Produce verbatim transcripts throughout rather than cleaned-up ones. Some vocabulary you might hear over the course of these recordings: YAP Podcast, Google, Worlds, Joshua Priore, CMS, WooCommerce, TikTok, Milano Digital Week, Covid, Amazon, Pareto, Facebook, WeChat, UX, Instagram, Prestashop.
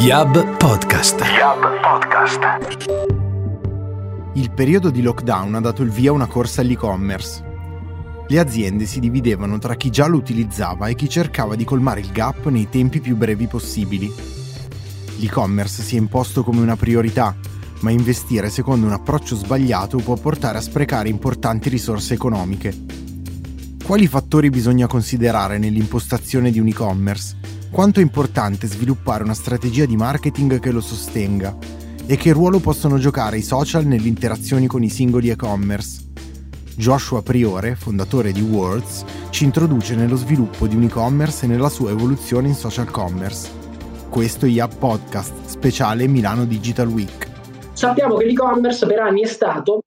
Y A B Podcast. Y A B Podcast. Il periodo di lockdown ha dato il via a una corsa all'e-commerce. Le aziende si dividevano tra chi già lo utilizzava e chi cercava di colmare il gap nei tempi più brevi possibili. L'e-commerce si è imposto come una priorità, ma investire secondo un approccio sbagliato può portare a sprecare importanti risorse economiche. Quali fattori bisogna considerare nell'impostazione di un e-commerce? Quanto è importante sviluppare una strategia di marketing che lo sostenga e che ruolo possono giocare i social nelle interazioni con i singoli e-commerce? Joshua Priore, fondatore di Worlds, ci introduce nello sviluppo di un e-commerce e nella sua evoluzione in social commerce. Questo è Y A P Podcast, speciale Milano Digital Week. Sappiamo che l'e-commerce per anni è stato,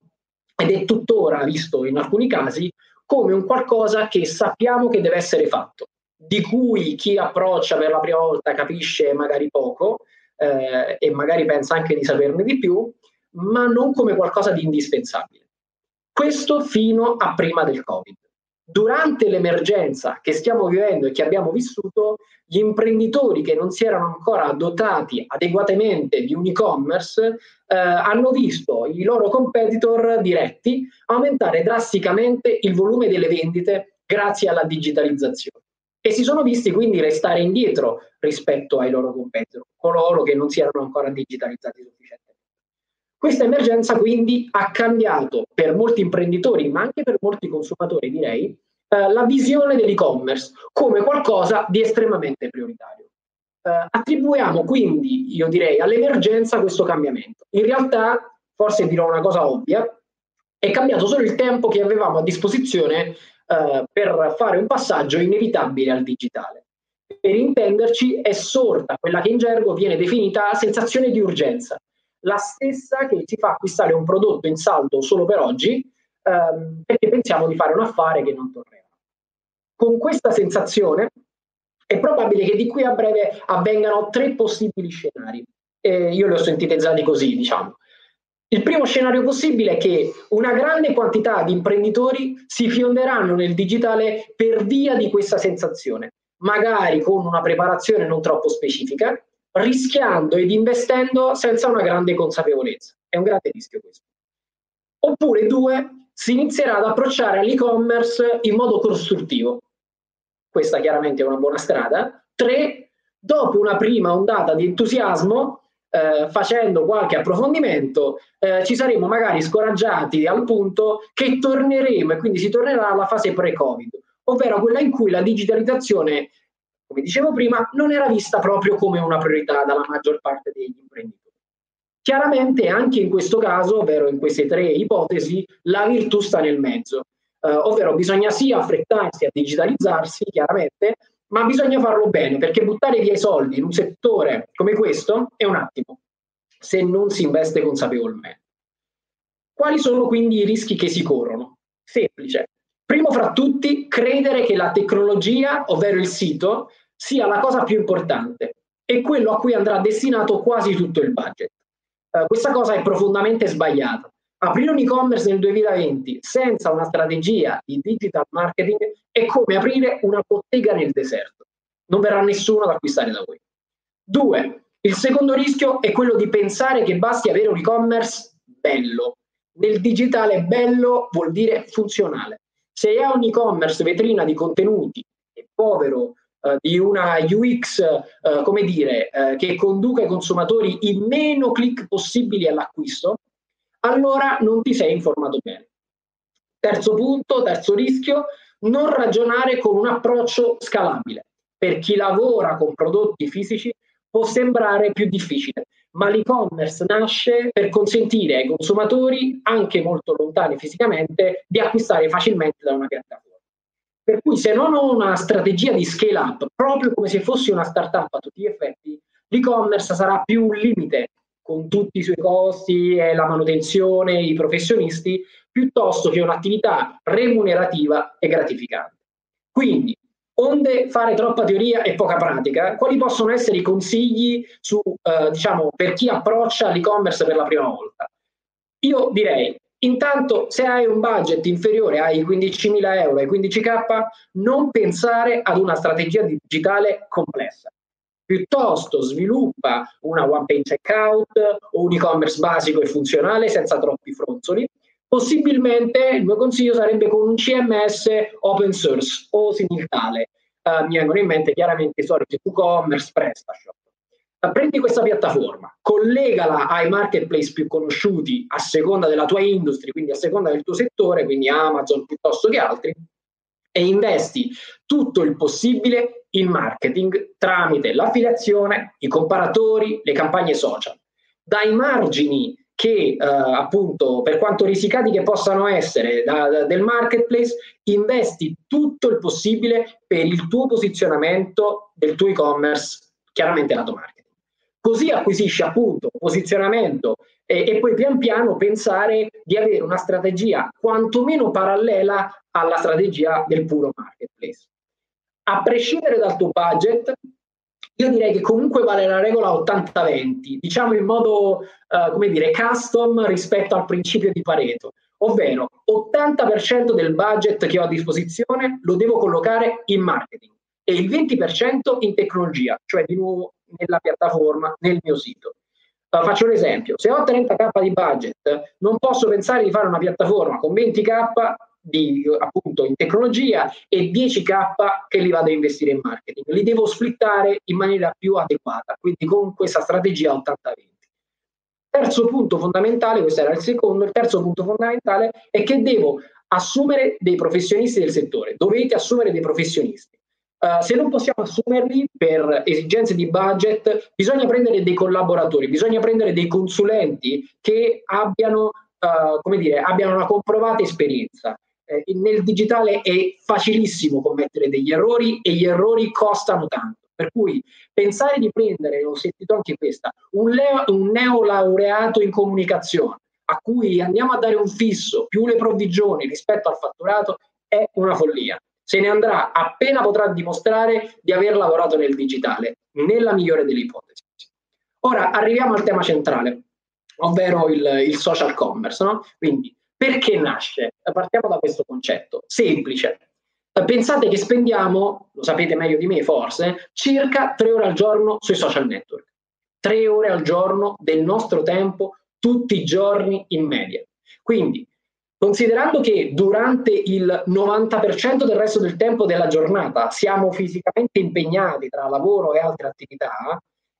ed è tuttora visto in alcuni casi, come un qualcosa che sappiamo che deve essere fatto, di cui chi approccia per la prima volta capisce magari poco eh, e magari pensa anche di saperne di più, ma non come qualcosa di indispensabile. Questo fino a prima del Covid. Durante l'emergenza che stiamo vivendo e che abbiamo vissuto, gli imprenditori che non si erano ancora dotati adeguatamente di un e-commerce eh, hanno visto i loro competitor diretti aumentare drasticamente il volume delle vendite grazie alla digitalizzazione. E si sono visti quindi restare indietro rispetto ai loro competitor, coloro che non si erano ancora digitalizzati sufficientemente. Questa emergenza quindi ha cambiato per molti imprenditori, ma anche per molti consumatori direi, eh, la visione dell'e-commerce come qualcosa di estremamente prioritario. Eh, attribuiamo quindi, io direi, all'emergenza questo cambiamento. In realtà, forse dirò una cosa ovvia, è cambiato solo il tempo che avevamo a disposizione per fare un passaggio inevitabile al digitale. Per intenderci è sorta quella che in gergo viene definita sensazione di urgenza, la stessa che ci fa acquistare un prodotto in saldo solo per oggi ehm, perché pensiamo di fare un affare che non tornerà. Con questa sensazione è probabile che di qui a breve avvengano tre possibili scenari. Eh, io li ho sintetizzati così, diciamo. Il primo scenario possibile è che una grande quantità di imprenditori si fionderanno nel digitale per via di questa sensazione, magari con una preparazione non troppo specifica, rischiando ed investendo senza una grande consapevolezza. È un grande rischio questo. Oppure due, si inizierà ad approcciare all'e-commerce in modo costruttivo. Questa chiaramente è una buona strada. Tre, dopo una prima ondata di entusiasmo, Eh, facendo qualche approfondimento eh, ci saremo magari scoraggiati al punto che torneremo e quindi si tornerà alla fase pre-Covid, ovvero quella in cui la digitalizzazione, come dicevo prima, non era vista proprio come una priorità dalla maggior parte degli imprenditori. Chiaramente anche in questo caso, ovvero in queste tre ipotesi, la virtù sta nel mezzo, eh, ovvero bisogna sì affrettarsi a digitalizzarsi chiaramente, ma bisogna farlo bene, perché buttare via i soldi in un settore come questo è un attimo, se non si investe consapevolmente. Quali sono quindi i rischi che si corrono? Semplice. Primo fra tutti, credere che la tecnologia, ovvero il sito, sia la cosa più importante e quello a cui andrà destinato quasi tutto il budget. Eh, questa cosa è profondamente sbagliata. Aprire un e-commerce nel duemilaventi senza una strategia di digital marketing è come aprire una bottega nel deserto. Non verrà nessuno ad acquistare da voi. Due, il secondo rischio è quello di pensare che basti avere un e-commerce bello. Nel digitale bello vuol dire funzionale. Se è un e-commerce vetrina di contenuti e povero eh, di una U X, eh, come dire, eh, che conduca i consumatori i meno click possibili all'acquisto, allora non ti sei informato bene. Terzo punto, terzo rischio, non ragionare con un approccio scalabile. Per chi lavora con prodotti fisici può sembrare più difficile, ma l'e-commerce nasce per consentire ai consumatori, anche molto lontani fisicamente, di acquistare facilmente da una piattaforma. Per cui se non ho una strategia di scale up, proprio come se fossi una startup a tutti gli effetti, l'e-commerce sarà più un limite con tutti i suoi costi, la manutenzione, i professionisti, piuttosto che un'attività remunerativa e gratificante. Quindi, onde fare troppa teoria e poca pratica, quali possono essere i consigli su, eh, diciamo, per chi approccia l'e-commerce per la prima volta? Io direi, intanto, se hai un budget inferiore ai quindicimila euro, ai quindicimila, non pensare ad una strategia digitale complessa. Piuttosto sviluppa una one page checkout o un e-commerce basico e funzionale senza troppi fronzoli. Possibilmente il mio consiglio sarebbe con un C M S open source o similtale. Uh, mi vengono in mente chiaramente i soliti WooCommerce, Prestashop. Uh, prendi questa piattaforma, collegala ai marketplace più conosciuti a seconda della tua industria, quindi a seconda del tuo settore, quindi Amazon piuttosto che altri, e investi tutto il possibile in marketing tramite l'affiliazione, i comparatori, le campagne social. Dai margini che eh, appunto, per quanto risicati che possano essere da, da, del marketplace, investi tutto il possibile per il tuo posizionamento del tuo e-commerce, chiaramente lato marketing. Così acquisisci appunto posizionamento e, e poi pian piano pensare di avere una strategia quantomeno parallela alla strategia del puro marketplace. A prescindere dal tuo budget, io direi che comunque vale la regola ottanta venti, diciamo in modo, eh, come dire, custom rispetto al principio di Pareto, ovvero ottanta per cento del budget che ho a disposizione lo devo collocare in marketing e il venti per cento in tecnologia, cioè di nuovo nella piattaforma, nel mio sito. Uh, faccio un esempio, se ho trenta k di budget non posso pensare di fare una piattaforma con venti k di, appunto, in tecnologia e dieci k che li vado a investire in marketing, li devo splittare in maniera più adeguata, quindi con questa strategia ottanta venti. Terzo punto fondamentale, questo era il secondo, il terzo punto fondamentale è che devo assumere dei professionisti del settore, dovete assumere dei professionisti. Uh, se non possiamo assumerli per esigenze di budget, bisogna prendere dei collaboratori, bisogna prendere dei consulenti che abbiano, uh, come dire, abbiano una comprovata esperienza. Nel digitale è facilissimo commettere degli errori e gli errori costano tanto, per cui pensare di prendere, ho sentito anche questa, un, leo, un neolaureato in comunicazione a cui andiamo a dare un fisso più le provvigioni rispetto al fatturato è una follia. Se ne andrà appena potrà dimostrare di aver lavorato nel digitale, nella migliore delle ipotesi. Ora arriviamo al tema centrale, ovvero il, il social commerce, no? Quindi perché nasce? Partiamo da questo concetto semplice. Pensate che spendiamo, lo sapete meglio di me forse, circa tre ore al giorno sui social network. Tre ore al giorno del nostro tempo, tutti i giorni in media. Quindi, considerando che durante il novanta per cento del resto del tempo della giornata siamo fisicamente impegnati tra lavoro e altre attività,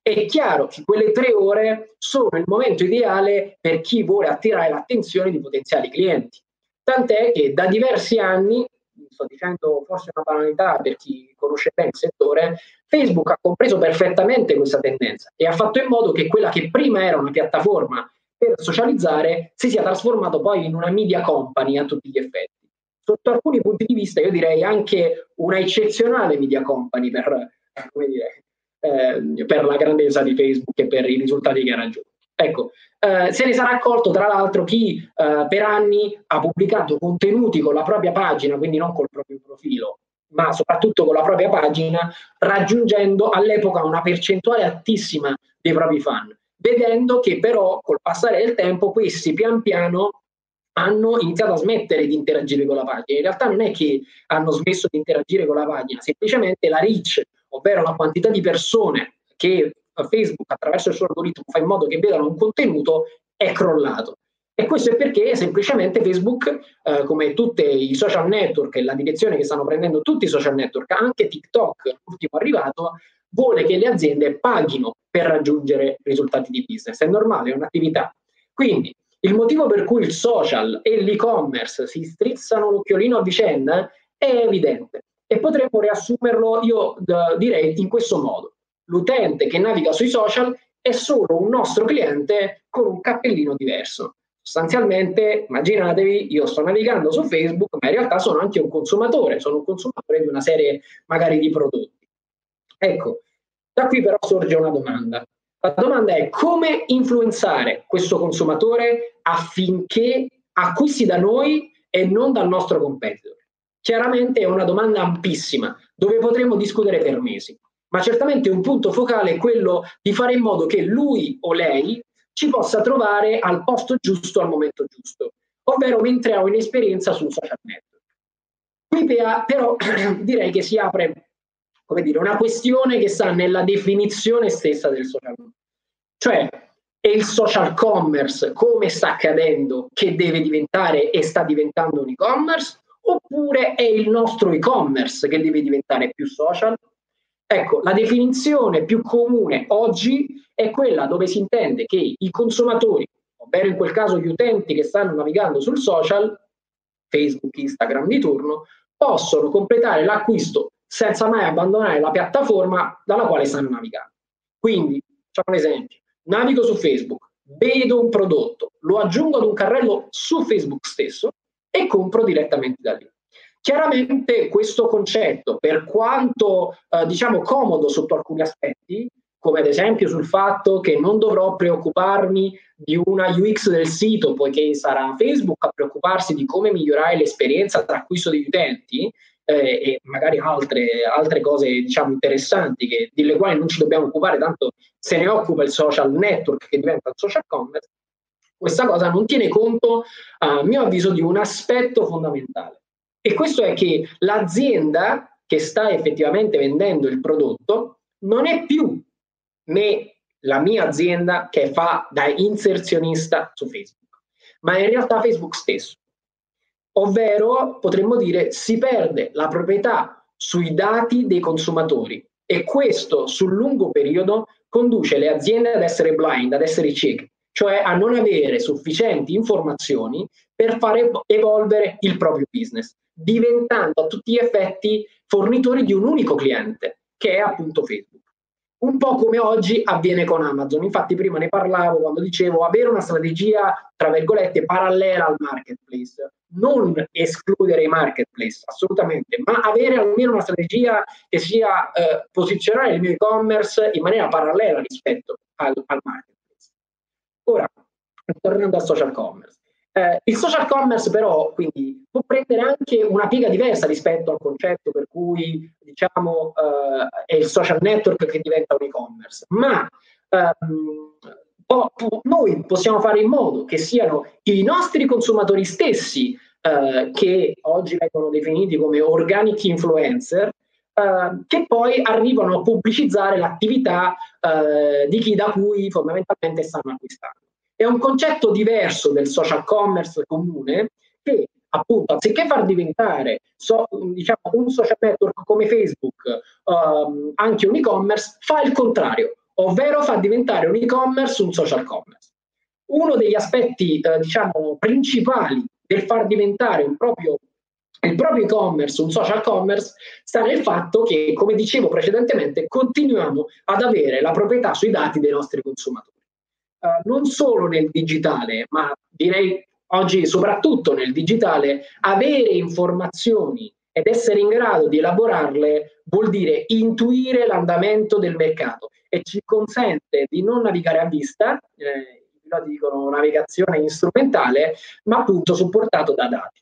è chiaro che quelle tre ore sono il momento ideale per chi vuole attirare l'attenzione di potenziali clienti. Tant'è che da diversi anni, sto dicendo forse una banalità per chi conosce bene il settore, Facebook ha compreso perfettamente questa tendenza e ha fatto in modo che quella che prima era una piattaforma per socializzare si sia trasformata poi in una media company a tutti gli effetti. Sotto alcuni punti di vista io direi anche una eccezionale media company per, come dire, Eh, per la grandezza di Facebook e per i risultati che ha raggiunto. Ecco, eh, se ne sarà accorto tra l'altro chi eh, per anni ha pubblicato contenuti con la propria pagina, quindi non col proprio profilo, ma soprattutto con la propria pagina, raggiungendo all'epoca una percentuale altissima dei propri fan, vedendo che però col passare del tempo questi pian piano hanno iniziato a smettere di interagire con la pagina. In realtà non è che hanno smesso di interagire con la pagina, semplicemente la reach, ovvero la quantità di persone che Facebook attraverso il suo algoritmo fa in modo che vedano un contenuto, è crollato. E questo è perché semplicemente Facebook, eh, come tutti i social network, la direzione che stanno prendendo tutti i social network, anche TikTok, l'ultimo arrivato, vuole che le aziende paghino per raggiungere risultati di business. È normale, è un'attività. Quindi il motivo per cui il social e l'e-commerce si strizzano l'occhiolino a vicenda è evidente. E potremmo riassumerlo, io d- direi, in questo modo. L'utente che naviga sui social è solo un nostro cliente con un cappellino diverso. Sostanzialmente, immaginatevi, io sto navigando su Facebook, ma in realtà sono anche un consumatore, sono un consumatore di una serie magari di prodotti. Ecco, da qui però sorge una domanda. La domanda è come influenzare questo consumatore affinché acquisti da noi e non dal nostro competitor. Chiaramente è una domanda ampissima, dove potremmo discutere per mesi, ma certamente un punto focale è quello di fare in modo che lui o lei ci possa trovare al posto giusto al momento giusto, ovvero mentre ha un'esperienza sul social network. Qui però direi che si apre, come dire, una questione che sta nella definizione stessa del social. Cioè, è il social commerce, come sta accadendo, che deve diventare e sta diventando un e-commerce, oppure è il nostro e-commerce che deve diventare più social? Ecco, la definizione più comune oggi è quella dove si intende che i consumatori, ovvero in quel caso gli utenti che stanno navigando sul social, Facebook, Instagram di turno, possono completare l'acquisto senza mai abbandonare la piattaforma dalla quale stanno navigando. Quindi, facciamo un esempio, navigo su Facebook, vedo un prodotto, lo aggiungo ad un carrello su Facebook stesso e compro direttamente da lì. Chiaramente questo concetto, per quanto eh, diciamo comodo sotto alcuni aspetti, come ad esempio sul fatto che non dovrò preoccuparmi di una U X del sito, poiché sarà Facebook a preoccuparsi di come migliorare l'esperienza tra acquisto degli utenti eh, e magari altre, altre cose diciamo interessanti che, delle quali non ci dobbiamo occupare, tanto se ne occupa il social network che diventa il social commerce. Questa cosa non tiene conto, a mio avviso, di un aspetto fondamentale. E questo è che l'azienda che sta effettivamente vendendo il prodotto non è più né la mia azienda che fa da inserzionista su Facebook, ma in realtà Facebook stesso. Ovvero, potremmo dire, si perde la proprietà sui dati dei consumatori e questo sul lungo periodo conduce le aziende ad essere blind, ad essere cieche, cioè a non avere sufficienti informazioni per fare evolvere il proprio business, diventando a tutti gli effetti fornitori di un unico cliente, che è appunto Facebook. Un po' come oggi avviene con Amazon. Infatti prima ne parlavo quando dicevo avere una strategia, tra virgolette, parallela al marketplace. Non escludere i marketplace, assolutamente, ma avere almeno una strategia che sia eh, posizionare il mio e-commerce in maniera parallela rispetto al, al marketplace. Ora, tornando al social commerce. Eh, il social commerce però quindi può prendere anche una piega diversa rispetto al concetto per cui diciamo eh, è il social network che diventa un e-commerce, ma ehm, po- po- noi possiamo fare in modo che siano i nostri consumatori stessi eh, che oggi vengono definiti come organic influencer Uh, che poi arrivano a pubblicizzare l'attività uh, di chi da cui fondamentalmente stanno acquistando. È un concetto diverso del social commerce comune che appunto anziché far diventare so, diciamo, un social network come Facebook uh, anche un e-commerce, fa il contrario, ovvero fa diventare un e-commerce un social commerce. Uno degli aspetti uh, diciamo principali del far diventare un proprio Il proprio e-commerce, un social commerce, sta nel fatto che, come dicevo precedentemente, continuiamo ad avere la proprietà sui dati dei nostri consumatori. Uh, non solo nel digitale, ma direi oggi soprattutto nel digitale, avere informazioni ed essere in grado di elaborarle vuol dire intuire l'andamento del mercato e ci consente di non navigare a vista, eh, i piloti dicono navigazione strumentale, ma appunto supportato da dati.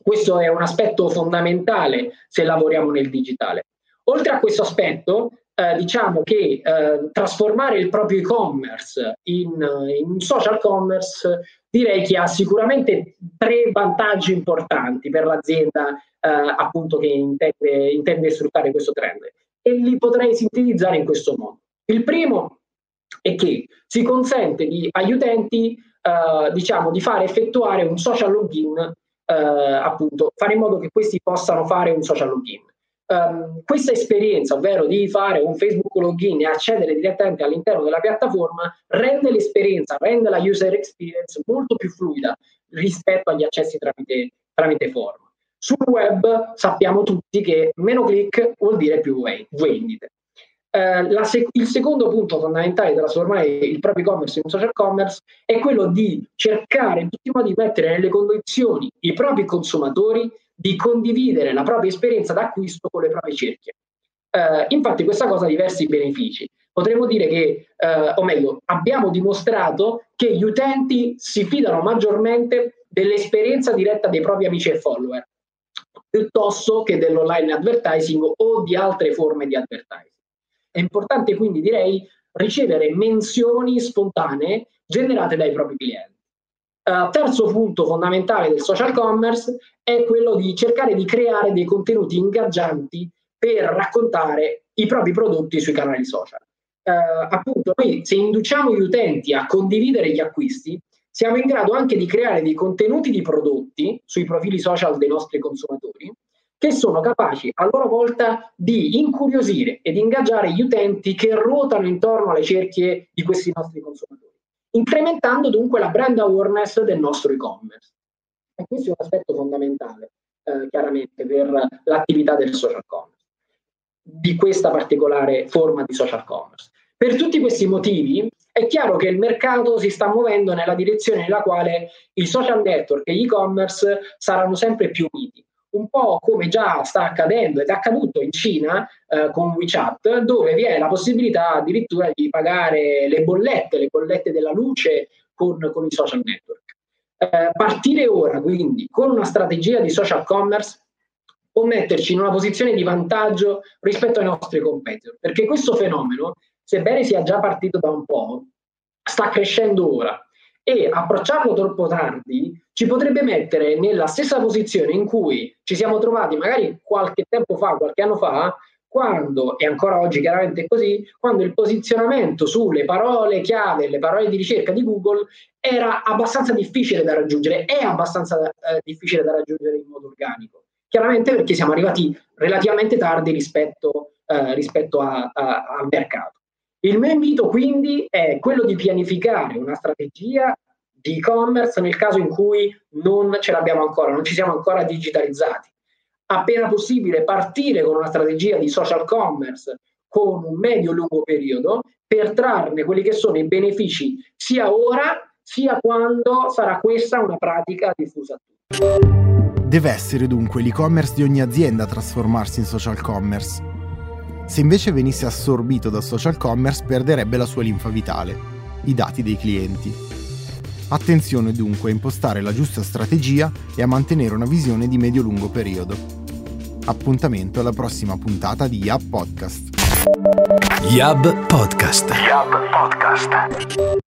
Questo è un aspetto fondamentale se lavoriamo nel digitale. Oltre a questo aspetto, eh, diciamo che eh, trasformare il proprio e-commerce in, in un social commerce direi che ha sicuramente tre vantaggi importanti per l'azienda eh, appunto che intende, intende sfruttare questo trend. E li potrei sintetizzare in questo modo. Il primo è che si consente di, agli utenti eh, diciamo, di fare effettuare un social login. Uh, appunto fare in modo che questi possano fare un social login. Um, questa esperienza, ovvero di fare un Facebook login e accedere direttamente all'interno della piattaforma, rende l'esperienza, rende la user experience molto più fluida rispetto agli accessi tramite, tramite form. Sul web sappiamo tutti che meno click vuol dire più vendite. Uh, la sec- il secondo punto fondamentale di trasformare il proprio e-commerce in un social commerce è quello di cercare in tutti i modi di mettere nelle condizioni i propri consumatori di condividere la propria esperienza d'acquisto con le proprie cerchie. Uh, infatti questa cosa ha diversi benefici. Potremmo dire che, uh, o meglio, abbiamo dimostrato che gli utenti si fidano maggiormente dell'esperienza diretta dei propri amici e follower, piuttosto che dell'online advertising o di altre forme di advertising. È importante quindi, direi, ricevere menzioni spontanee generate dai propri clienti. Uh, terzo punto fondamentale del social commerce è quello di cercare di creare dei contenuti ingaggianti per raccontare i propri prodotti sui canali social. Eh, appunto, noi se induciamo gli utenti a condividere gli acquisti, siamo in grado anche di creare dei contenuti di prodotti sui profili social dei nostri consumatori, che sono capaci a loro volta di incuriosire ed ingaggiare gli utenti che ruotano intorno alle cerchie di questi nostri consumatori, incrementando dunque la brand awareness del nostro e-commerce. E questo è un aspetto fondamentale, eh, chiaramente, per l'attività del social commerce, di questa particolare forma di social commerce. Per tutti questi motivi è chiaro che il mercato si sta muovendo nella direzione nella quale i social network e gli e-commerce saranno sempre più uniti, un po' come già sta accadendo ed è accaduto in Cina eh, con WeChat, dove vi è la possibilità addirittura di pagare le bollette, le bollette della luce con, con i social network. Eh, partire ora quindi con una strategia di social commerce può metterci in una posizione di vantaggio rispetto ai nostri competitor, perché questo fenomeno, sebbene sia già partito da un po', sta crescendo ora. E approcciarlo troppo tardi ci potrebbe mettere nella stessa posizione in cui ci siamo trovati magari qualche tempo fa, qualche anno fa, quando, e ancora oggi chiaramente è così, quando il posizionamento sulle parole chiave, le parole di ricerca di Google era abbastanza difficile da raggiungere, è abbastanza eh, difficile da raggiungere in modo organico. Chiaramente perché siamo arrivati relativamente tardi rispetto, eh, rispetto a, a, al mercato. Il mio invito quindi è quello di pianificare una strategia di e-commerce nel caso in cui non ce l'abbiamo ancora, non ci siamo ancora digitalizzati. Appena possibile partire con una strategia di social commerce con un medio-lungo periodo per trarne quelli che sono i benefici sia ora sia quando sarà questa una pratica diffusa a tutti. Deve essere dunque l'e-commerce di ogni azienda a trasformarsi in social commerce. Se invece venisse assorbito dal social commerce perderebbe la sua linfa vitale, i dati dei clienti. Attenzione dunque a impostare la giusta strategia e a mantenere una visione di medio-lungo periodo. Appuntamento alla prossima puntata di YAP Podcast. YAP Podcast. YAP Podcast.